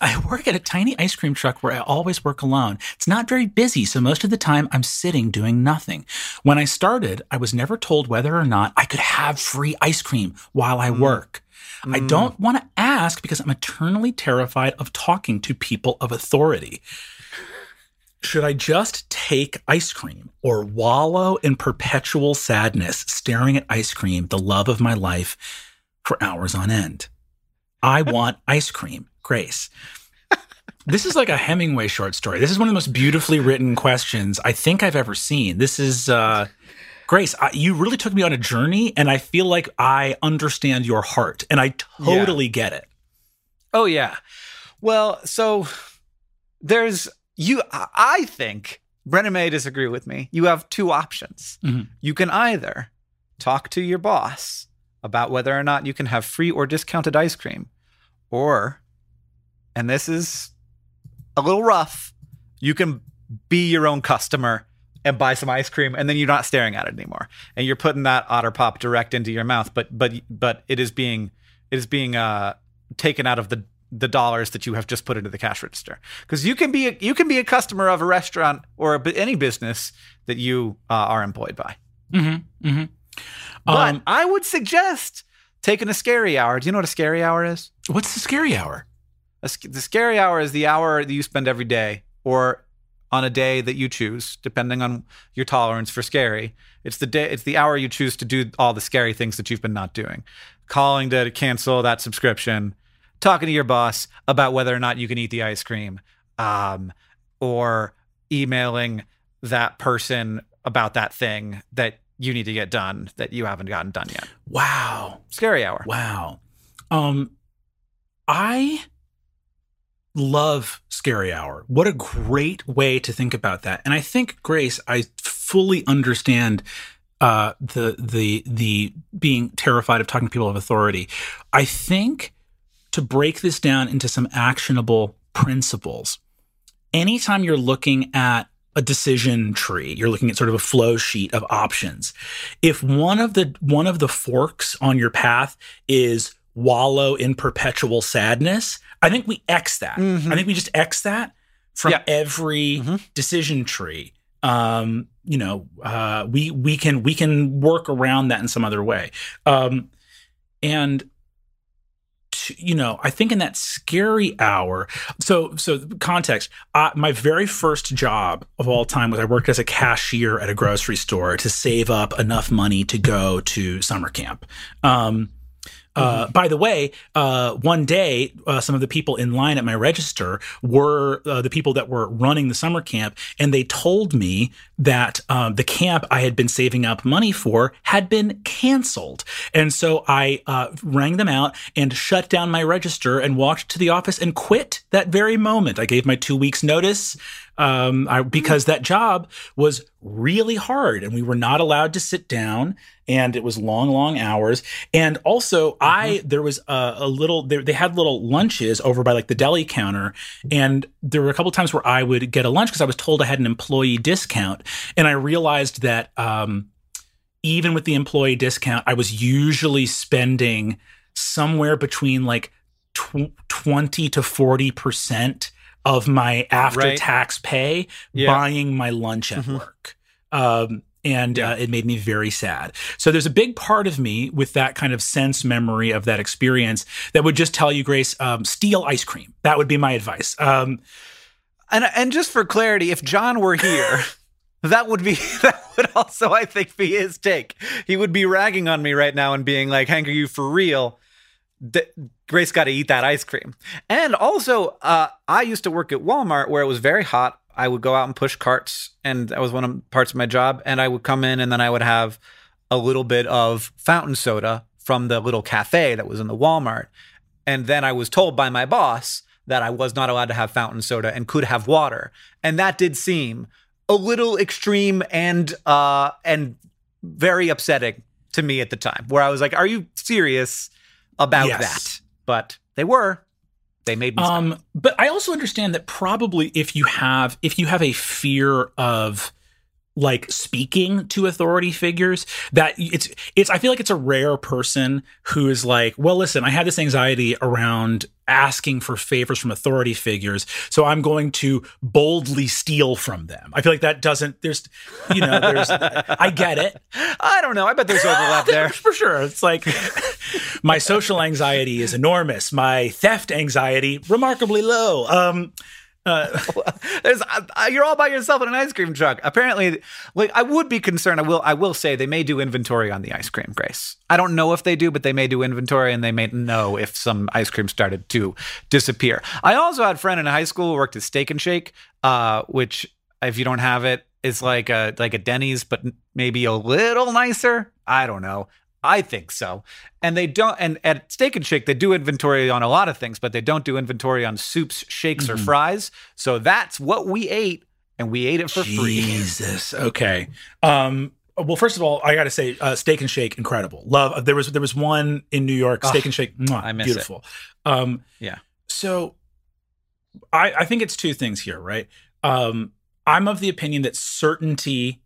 I work at a tiny ice cream truck where I always work alone. It's not very busy, so most of the time I'm sitting doing nothing. When I started, I was never told whether or not I could have free ice cream while I work. I don't want to ask because I'm eternally terrified of talking to people of authority. Should I just take ice cream or wallow in perpetual sadness, staring at ice cream, the love of my life, for hours on end? I want ice cream, Grace. This is like a Hemingway short story. This is one of the most beautifully written questions I think I've ever seen. This is, Grace, you really took me on a journey, and I feel like I understand your heart, and I totally get it. Oh, yeah. Well, so there's... I think Brennan may disagree with me. You have two options. Mm-hmm. You can either talk to your boss about whether or not you can have free or discounted ice cream, or, and this is a little rough, you can be your own customer and buy some ice cream, and then you're not staring at it anymore, and you're putting that otter pop direct into your mouth. But it is being taken out of the dollars that you have just put into the cash register, because you can be a customer of a restaurant or any business that you are employed by. Mm-hmm. Mm-hmm. But I would suggest taking a scary hour. Do you know what a scary hour is? What's the scary hour? The scary hour is the hour that you spend every day, or on a day that you choose, depending on your tolerance for scary. It's the hour you choose to do all the scary things that you've been not doing. Calling to cancel that subscription. Talking to your boss about whether or not you can eat the ice cream, or emailing that person about that thing that you need to get done that you haven't gotten done yet. Wow. Scary hour. Wow. I love scary hour. What a great way to think about that. And I think, Grace, I fully understand the being terrified of talking to people of authority. I think... to break this down into some actionable principles. Anytime you're looking at a decision tree, you're looking at sort of a flow sheet of options. If one of the forks on your path is wallow in perpetual sadness, I think we X that. Mm-hmm. I think we just X that from every decision tree. We can work around that in some other way. I think in that scary hour, so context, my very first job of all time was I worked as a cashier at a grocery store to save up enough money to go to summer camp. By the way, one day, some of the people in line at my register were the people that were running the summer camp, and they told me that the camp I had been saving up money for had been canceled. And so I rang them out and shut down my register and walked to the office and quit that very moment. I gave my 2 weeks notice. Because that job was really hard and we were not allowed to sit down and it was long, long hours. And also there was a little, they had little lunches over by like the deli counter. And there were a couple of times where I would get a lunch because I was told I had an employee discount. And I realized that, even with the employee discount, I was usually spending somewhere between like 20 to 40% of my after-tax pay buying my lunch at work. It made me very sad. So there's a big part of me with that kind of sense memory of that experience that would just tell you, Grace, steal ice cream. That would be my advice. And just for clarity, if John were here... That would also, I think, be his take. He would be ragging on me right now and being like, Hank, are you for real? Grace got to eat that ice cream. And also, I used to work at Walmart where it was very hot. I would go out and push carts, and that was one of the parts of my job. And I would come in, and then I would have a little bit of fountain soda from the little cafe that was in the Walmart. And then I was told by my boss that I was not allowed to have fountain soda and could have water. And that did seem a little extreme and very upsetting to me at the time, where I was like, are you serious about that? But they were. They made me stop. But I also understand that probably if you have a fear of like speaking to authority figures, that it's I feel like it's a rare person who is like, well, listen, I had this anxiety around asking for favors from authority figures, so I'm going to boldly steal from them. I feel like that doesn't. There's. I get it. I don't know. I bet there's overlap there for sure. It's like my social anxiety is enormous. My theft anxiety remarkably low. You're all by yourself in an ice cream truck. Apparently, like I would be concerned. I will say they may do inventory on the ice cream, Grace. I don't know if they do, but they may do inventory, and they may know if some ice cream started to disappear. I also had a friend in high school who worked at Steak and Shake, which if you don't have it, is like a Denny's, but maybe a little nicer. I don't know. I think so. And they don't. And at Steak and Shake, they do inventory on a lot of things, but they don't do inventory on soups, shakes, or fries. So that's what we ate, and we ate it for free. Jesus. Okay. Well, first of all, I got to say, Steak and Shake, incredible. Love. There was one in New York, Steak and Shake. Mwah, I miss beautiful. It. Yeah. So I think it's two things here, right? I'm of the opinion that certainty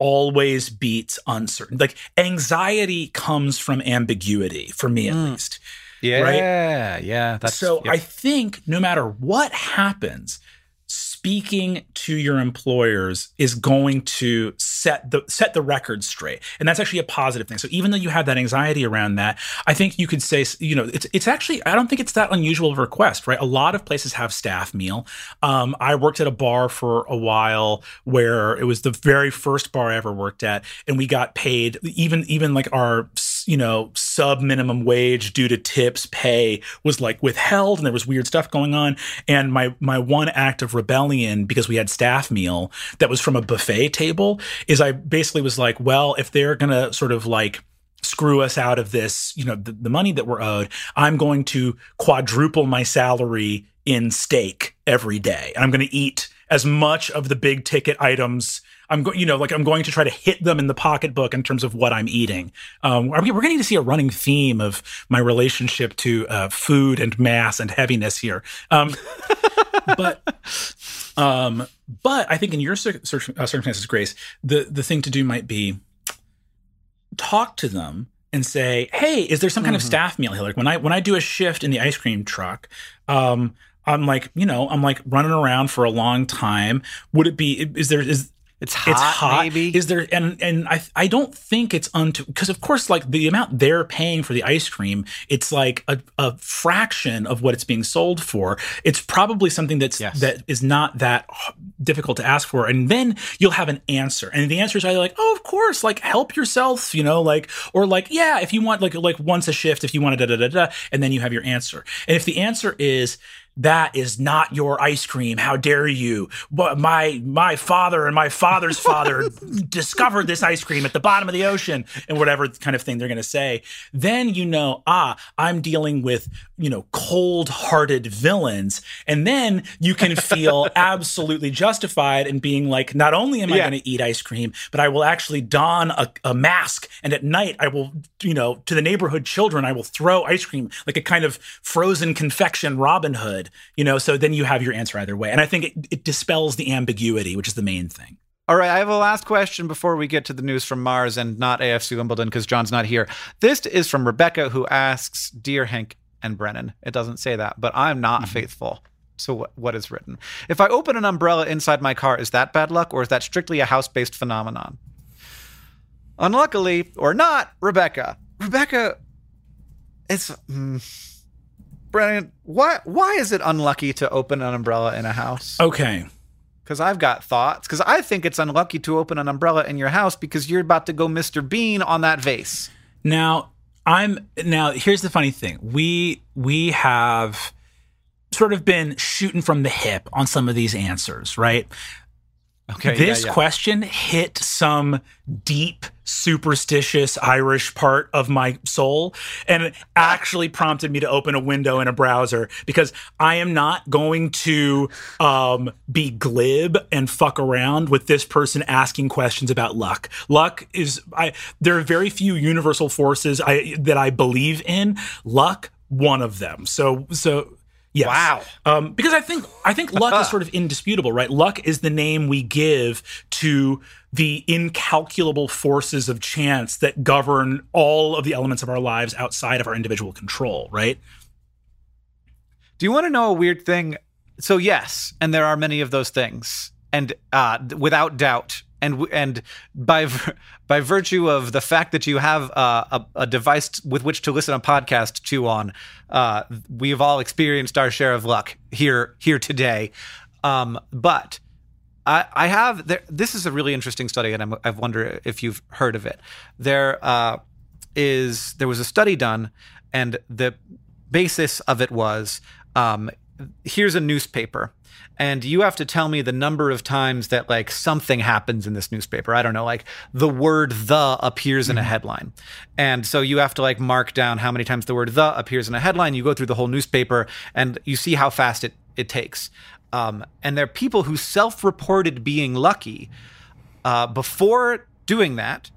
always beats uncertain. Like anxiety comes from ambiguity, for me at least. Yeah, right? Yeah. I think no matter what happens, speaking to your employers is going to set the record straight, and that's actually a positive thing. So even though you have that anxiety around that, I think you could say, you know, it's actually, I don't think it's that unusual of a request, right? A lot of places have staff meal. I worked at a bar for a while where it was the very first bar I ever worked at, and we got paid even like our, you know, sub minimum wage due to tips pay was like withheld, and there was weird stuff going on. And my one act of rebellion, because we had staff meal that was from a buffet table, is I basically was like, well, if they're going to sort of like screw us out of this, you know, the money that we're owed, I'm going to quadruple my salary in steak every day. And I'm going to eat as much of the big ticket items. I'm going to try to hit them in the pocketbook in terms of what I'm eating. We're going to need to see a running theme of my relationship to food and mass and heaviness here. But I think in your circumstances, Grace, the thing to do might be talk to them and say, "Hey, is there some kind of staff meal here? Like when I do a shift in the ice cream truck, I'm like running around for a long time. Would it be? Is there is It's hot. Maybe is there? And I don't think it's because of course, like the amount they're paying for the ice cream, it's like a fraction of what it's being sold for. It's probably something that is not that difficult to ask for, and then you'll have an answer. And the answer is either like, oh, of course, like help yourself, you know, like or like yeah, if you want like once a shift, if you want a da-da-da-da, and then you have your answer. And if the answer is that is not your ice cream. How dare you? My father and my father's father discovered this ice cream at the bottom of the ocean, and whatever kind of thing they're going to say. Then you know, I'm dealing with, you know, cold-hearted villains. And then you can feel absolutely justified in being like, not only am I going to eat ice cream, but I will actually don a mask. And at night, I will, you know, to the neighborhood children, I will throw ice cream like a kind of frozen confection Robin Hood. You know, so then you have your answer either way. And I think it dispels the ambiguity, which is the main thing. All right, I have a last question before we get to the news from Mars and not AFC Wimbledon because John's not here. This is from Rebecca, who asks, Dear Hank and Brennan, it doesn't say that, but I'm not faithful. So what is written? If I open an umbrella inside my car, is that bad luck or is that strictly a house-based phenomenon? Unluckily, or not, Rebecca, it's... Brennan, why is it unlucky to open an umbrella in a house? Okay. Because I've got thoughts. Because I think it's unlucky to open an umbrella in your house because you're about to go Mr. Bean on that vase. Now, here's the funny thing. We have sort of been shooting from the hip on some of these answers, right? Okay. This question hit some deep, superstitious Irish part of my soul, and it actually prompted me to open a window in a browser because I am not going to be glib and fuck around with this person asking questions about luck. Luck is there are very few universal forces that I believe in. Luck, one of them. So. Yes. Wow. Because I think luck is sort of indisputable, right? Luck is the name we give to the incalculable forces of chance that govern all of the elements of our lives outside of our individual control, right? Do you want to know a weird thing? So yes, and there are many of those things, and without doubt, and by virtue of the fact that you have a device with which to listen a podcast to on, we've all experienced our share of luck here today. But I have there, this is a really interesting study, and I wonder if you've heard of it. There was a study done, and the basis of it was here's a newspaper. And you have to tell me the number of times that like something happens in this newspaper. I don't know, like the word "the" appears in a headline. And so you have to like mark down how many times the word "the" appears in a headline. You go through the whole newspaper and you see how fast it takes. And there are people who self-reported being lucky before doing that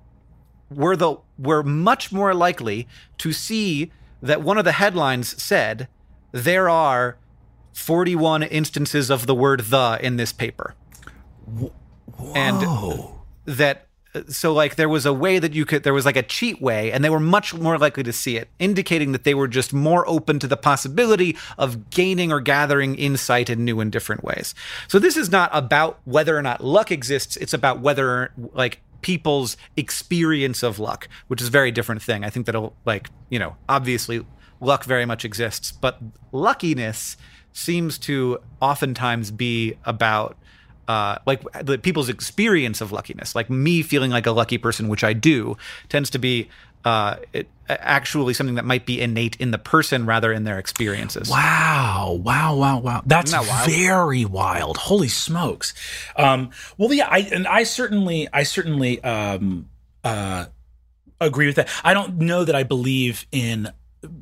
were much more likely to see that one of the headlines said, there are 41 instances of the word "the" in this paper. Whoa. And that, so like there was a way that there was like a cheat way, and they were much more likely to see it, indicating that they were just more open to the possibility of gaining or gathering insight in new and different ways. So this is not about whether or not luck exists. It's about whether like people's experience of luck, which is a very different thing. I think that'll like, you know, obviously luck very much exists, but luckiness seems to oftentimes be about like the people's experience of luckiness. Like me feeling like a lucky person, which I do, tends to be actually something that might be innate in the person rather in their experiences. Wow. That's wild? Very wild. Holy smokes. Well, yeah, I certainly agree with that. I don't know that I believe in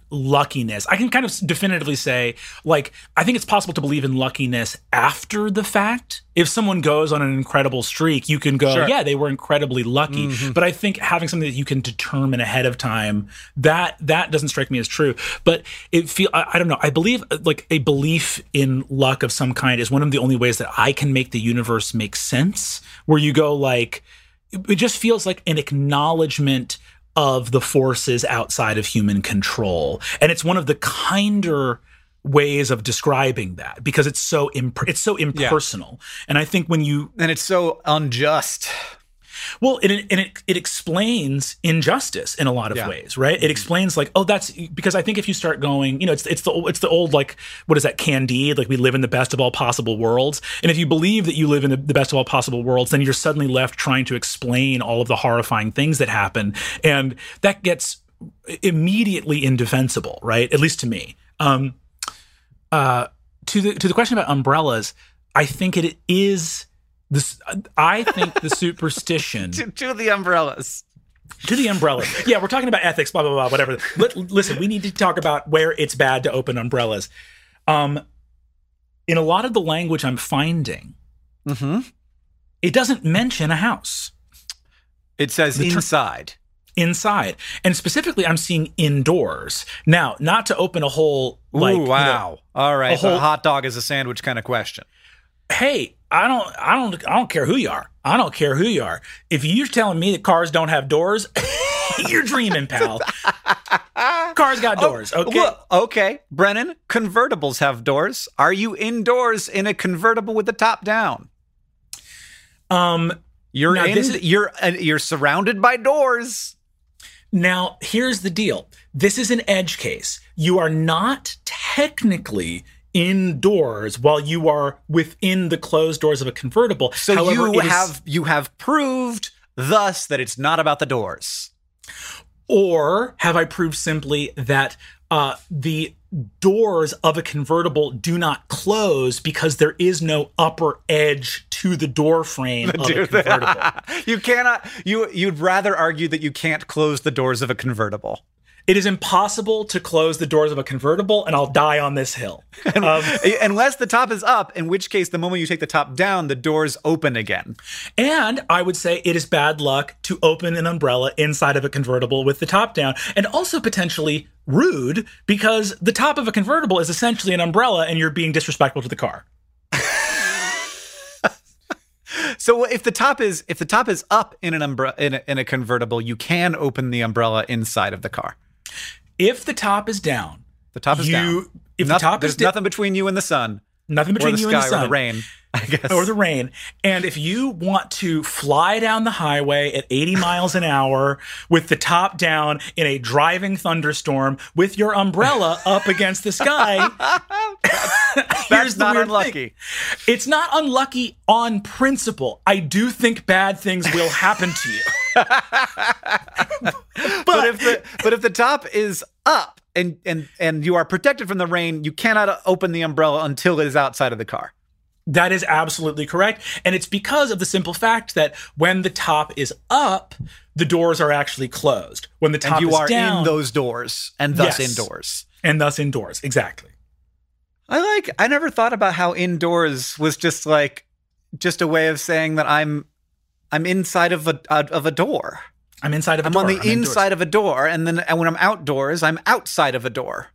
luckiness. I can kind of definitively say, like, I think it's possible to believe in luckiness after the fact. If someone goes on an incredible streak, you can go, sure, yeah, they were incredibly lucky. Mm-hmm. But I think having something that you can determine ahead of time, that doesn't strike me as true. But I don't know. I believe like a belief in luck of some kind is one of the only ways that I can make the universe make sense, where you go like, it just feels like an acknowledgement of the forces outside of human control. And it's one of the kinder ways of describing that, because it's so impersonal. Yeah. And I think when you... And it's so unjust. Well, it explains injustice in a lot of ways, right? It explains like, oh, that's because I think if you start going, you know, it's the old, like, what is that, Candide? Like, we live in the best of all possible worlds. And if you believe that you live in the best of all possible worlds, then you're suddenly left trying to explain all of the horrifying things that happen. And that gets immediately indefensible, right? At least to me. To the question about umbrellas, I think it is... I think the superstition... to the umbrellas. To the umbrellas. Yeah, we're talking about ethics, blah, blah, blah, whatever. Listen, we need to talk about where it's bad to open umbrellas. In a lot of the language I'm finding, it doesn't mention a house. It says inside. Inside. And specifically, I'm seeing indoors. Now, not to open a whole... Like, all right, so a hot dog is a sandwich kind of question. Hey, I don't care who you are. I don't care who you are. If you're telling me that cars don't have doors, you're dreaming, pal. Cars got doors. Okay. Well, okay, Brennan, convertibles have doors. Are you indoors in a convertible with the top down? You're surrounded by doors. Now, here's the deal. This is an edge case. You are not technically indoors while you are within the closed doors of a convertible. So however, you have proved thus that it's not about the doors. Or have I proved simply that the doors of a convertible do not close because there is no upper edge to the door frame of a convertible? You cannot. You'd rather argue that you can't close the doors of a convertible. It is impossible to close the doors of a convertible, and I'll die on this hill. Unless the top is up, in which case, the moment you take the top down, the doors open again. And I would say it is bad luck to open an umbrella inside of a convertible with the top down, and also potentially rude, because the top of a convertible is essentially an umbrella, and you're being disrespectful to the car. So if the top is up in an umbrella in a convertible, you can open the umbrella inside of the car. If the top is down, the top is down. There's nothing between you and the sun. Nothing between you and the sun. Or the rain, I guess. Or the rain. And if you want to fly down the highway at 80 miles an hour with the top down in a driving thunderstorm with your umbrella up against the sky, that's not unlucky. It's not unlucky on principle. I do think bad things will happen to you. but if the top is up, and you are protected from the rain, you cannot open the umbrella until it is outside of the car. That is absolutely correct. And it's because of the simple fact that when the top is up, the doors are actually closed. When the top is down... you are in those doors, and thus indoors. And thus indoors, exactly. I never thought about how indoors was just a way of saying that I'm inside of a door. I'm inside of a door. I'm on the inside of a door, and then when I'm outdoors, I'm outside of a door.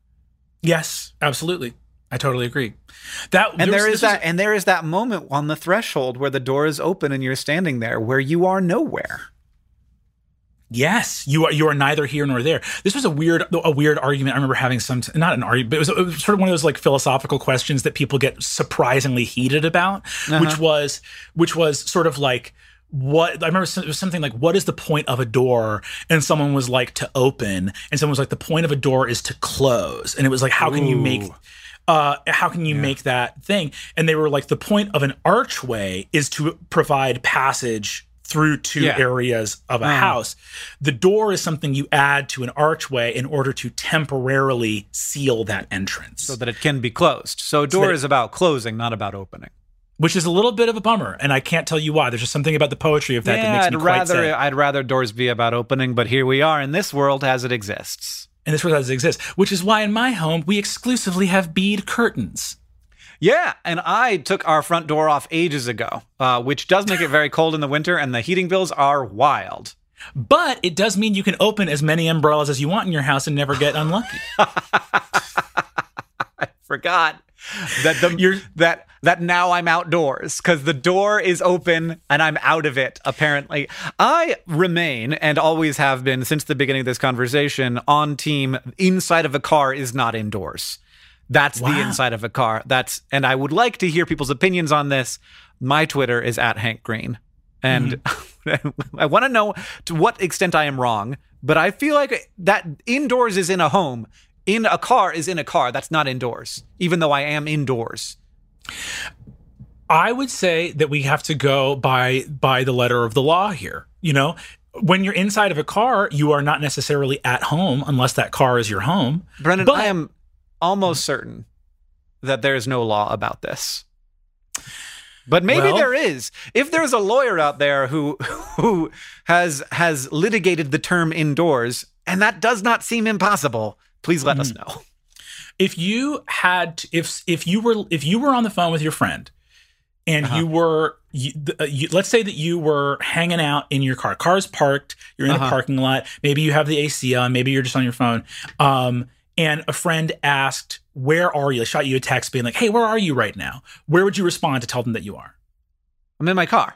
Yes, absolutely. I totally agree. There is that moment on the threshold where the door is open and you're standing there where you are nowhere. Yes, you are neither here nor there. This was a weird argument I remember having, not an argument, but it was sort of one of those like philosophical questions that people get surprisingly heated about, which was sort of like, what I remember it was something like, what is the point of a door? And someone was like, to open, and someone was like, the point of a door is to close. And it was like, how can you make that thing? And they were like, the point of an archway is to provide passage through two areas of a house. The door is something you add to an archway in order to temporarily seal that entrance so that it can be closed. So a door is about closing, not about opening. Which is a little bit of a bummer, and I can't tell you why. There's just something about the poetry of that that makes me quite sad. I'd rather doors be about opening, but here we are in this world as it exists. And this world as it exists, which is why in my home we exclusively have bead curtains. Yeah, and I took our front door off ages ago, which does make it very cold in the winter, and the heating bills are wild. But it does mean you can open as many umbrellas as you want in your house and never get unlucky. I forgot that now I'm outdoors because the door is open and I'm out of it, apparently. I remain, and always have been since the beginning of this conversation, on team inside of a car is not indoors. That's the inside of a car. That's, and I would like to hear people's opinions on this. My Twitter is @HankGreen. And I want to know to what extent I am wrong, but I feel like that indoors is in a home. In a car is in a car. That's not indoors, even though I am indoors. I would say that we have to go by the letter of the law here. You know, when you're inside of a car, you are not necessarily at home unless that car is your home. Brennan, I am almost certain that there is no law about this. But maybe there is. If there's a lawyer out there who has litigated the term indoors, and that does not seem impossible, please let us know. If you had, if you were on the phone with your friend, and you were, let's say that you were hanging out in your car. Car's parked. You're in a parking lot. Maybe you have the AC on. Maybe you're just on your phone. And a friend asked, where are you? They shot you a text being like, hey, where are you right now? Where would you respond to tell them that you are? I'm in my car.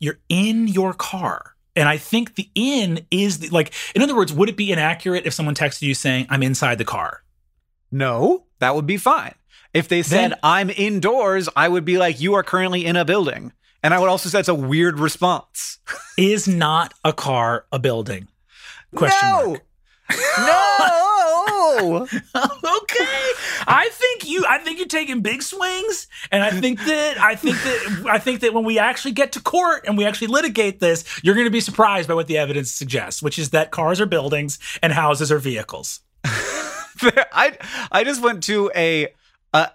You're in your car. And I think the in is, in other words, would it be inaccurate if someone texted you saying, I'm inside the car? No, that would be fine. If they said, I'm indoors, I would be like, you are currently in a building. And I would also say that's a weird response. Is not a car a building? Question mark. No! Okay. I think you're taking big swings, and I think that when we actually get to court and we actually litigate this, you're going to be surprised by what the evidence suggests, which is that cars are buildings and houses are vehicles. I just went to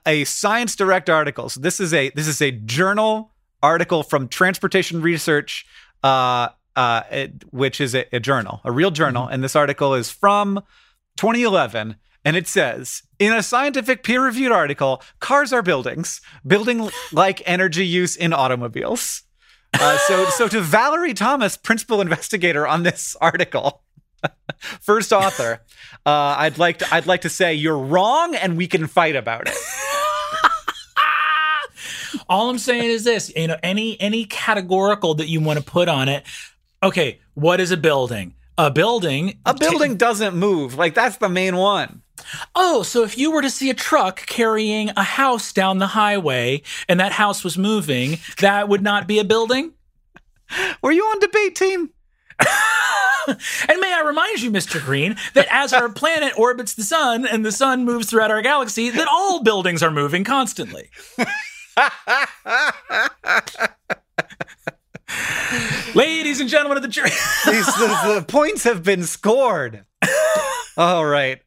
a Science Direct article. So this is a journal article from Transportation Research, which is a journal, a real journal, and this article is from 2011, and it says, in a scientific peer-reviewed article, cars are buildings, building-like energy use in automobiles. So to Valerie Thomas, principal investigator on this article, first author, I'd like to say you're wrong, and we can fight about it. All I'm saying is this: any categorical that you want to put on it. Okay, what is a building? A building doesn't move. That's the main one. Oh, so if you were to see a truck carrying a house down the highway and that house was moving, that would not be a building? Were you on debate team? And may I remind you, Mr. Green, that as our planet orbits the sun and the sun moves throughout our galaxy, that all buildings are moving constantly. Ladies and gentlemen of the jury. The points have been scored. All right.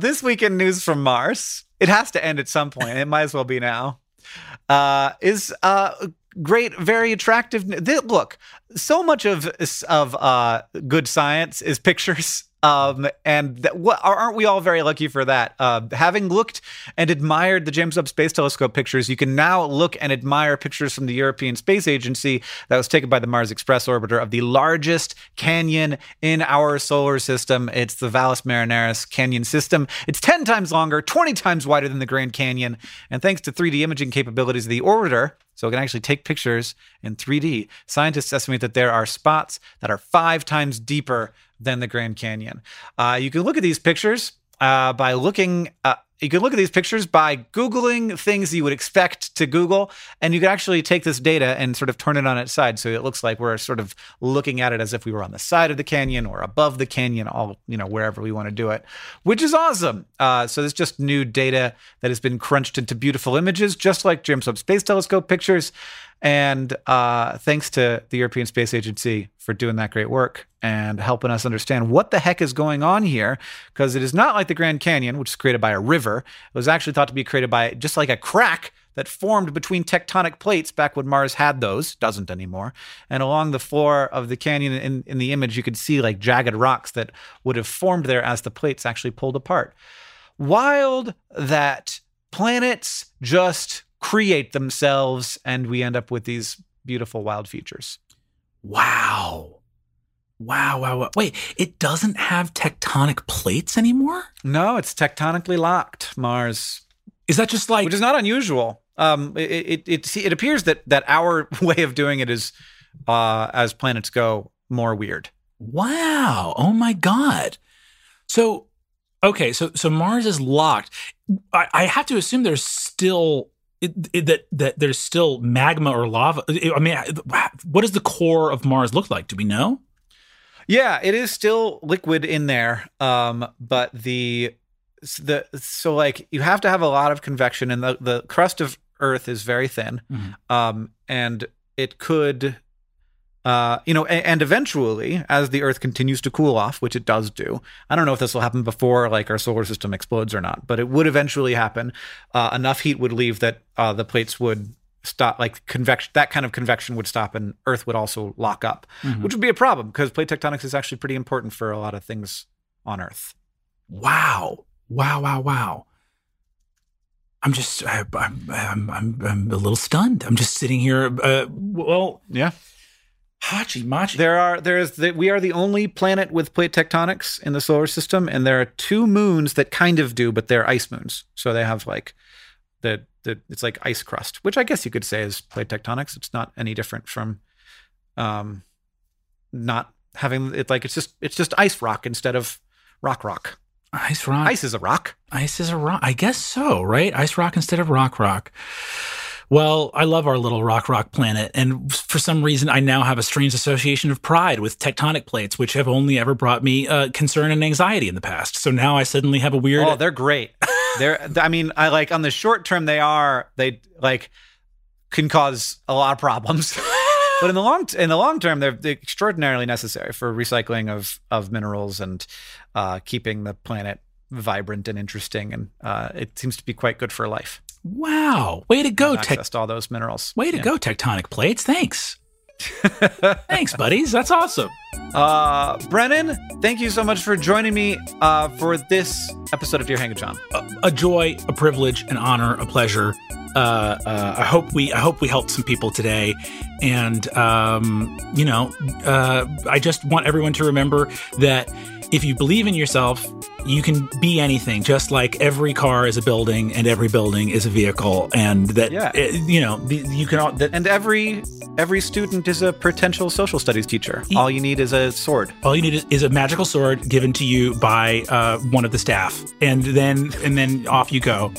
This week in news from Mars, it has to end at some point. It might as well be now. Great, very attractive. Look, so much of good science is pictures. Aren't we all very lucky for that? Having looked and admired the James Webb Space Telescope pictures, you can now look and admire pictures from the European Space Agency that was taken by the Mars Express orbiter of the largest canyon in our solar system. It's the Valles Marineris canyon system. It's 10 times longer, 20 times wider than the Grand Canyon. And thanks to 3D imaging capabilities of the orbiter, so it can actually take pictures in 3D, scientists estimate that there are spots that are 5 times deeper than the Grand Canyon. You can look at these pictures by Googling things you would expect to Google, and you can actually take this data and sort of turn it on its side, so it looks like we're sort of looking at it as if we were on the side of the canyon or above the canyon, wherever we want to do it, which is awesome. So there's just new data that has been crunched into beautiful images, just like James Webb Space Telescope pictures. And thanks to the European Space Agency for doing that great work and helping us understand what the heck is going on here, because it is not like the Grand Canyon, which is created by a river. It was actually thought to be created by just like a crack that formed between tectonic plates back when Mars had those, doesn't anymore. And along the floor of the canyon in the image, you could see jagged rocks that would have formed there as the plates actually pulled apart. Wild that planets just create themselves, and we end up with these beautiful wild features. Wow. Wait, it doesn't have tectonic plates anymore? No, it's tectonically locked, Mars. Is that just which is not unusual. It appears that our way of doing it is, as planets go, more weird. Wow. Oh my God. So Okay, so Mars is locked. I have to assume there's still that there's still magma or lava. I mean, what does the core of Mars look like? Do we know? Yeah, it is still liquid in there, but so like you have to have a lot of convection, and the crust of Earth is very thin, and it could. And eventually, as the Earth continues to cool off, which it does do, I don't know if this will happen before like our solar system explodes or not, but it would eventually happen. Enough heat would leave that the plates would stop, like convection. That kind of convection would stop, and Earth would also lock up, which would be a problem because plate tectonics is actually pretty important for a lot of things on Earth. Wow! I'm just, I'm a little stunned. I'm just sitting here. Yeah. Hachi-machi. We are the only planet with plate tectonics in the solar system, and there are two moons that kind of do, but they're ice moons. So they have like it's like ice crust, which I guess you could say is plate tectonics. It's not any different from not having it, like it's just ice rock instead of rock. Ice rock. Ice is a rock. Ice is a rock. I guess so, right? Ice rock instead of rock. Well, I love our little rock planet, and for some reason, I now have a strange association of pride with tectonic plates, which have only ever brought me concern and anxiety in the past. So now I suddenly have a weird. Oh, they're great. I like on the short term they like can cause a lot of problems, but in the long term they're extraordinarily necessary for recycling of minerals and keeping the planet vibrant and interesting, and it seems to be quite good for life. Wow. Way to go. Accessed all those minerals. Way to go, tectonic plates. Thanks. Thanks, buddies. That's awesome. Brennan, thank you so much for joining me for this episode of Dear Hang John. A joy, a privilege, an honor, a pleasure. I hope we helped some people today. And, I just want everyone to remember that if you believe in yourself, you can be anything, just like every car is a building and every building is a vehicle. And that, you can all. And every student is a potential social studies teacher. All you need is a sword. All you need is a magical sword given to you by one of the staff. And then off you go.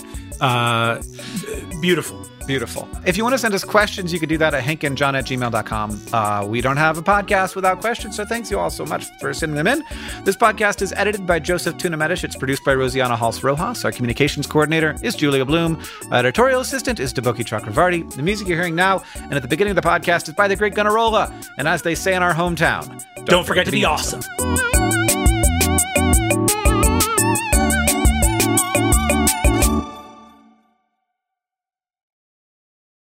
Beautiful. Beautiful. If you want to send us questions, you can do that at hankandjohn@gmail.com. We don't have a podcast without questions, so thanks you all so much for sending them in. This podcast is edited by Joseph Tunamedish. It's produced by Rosianna Hals-Rojas. Our communications coordinator is Julia Bloom. Our editorial assistant is Deboki Chakravarty. The music you're hearing now and at the beginning of the podcast is by the great Gunnarola. And as they say in our hometown, don't forget to be awesome.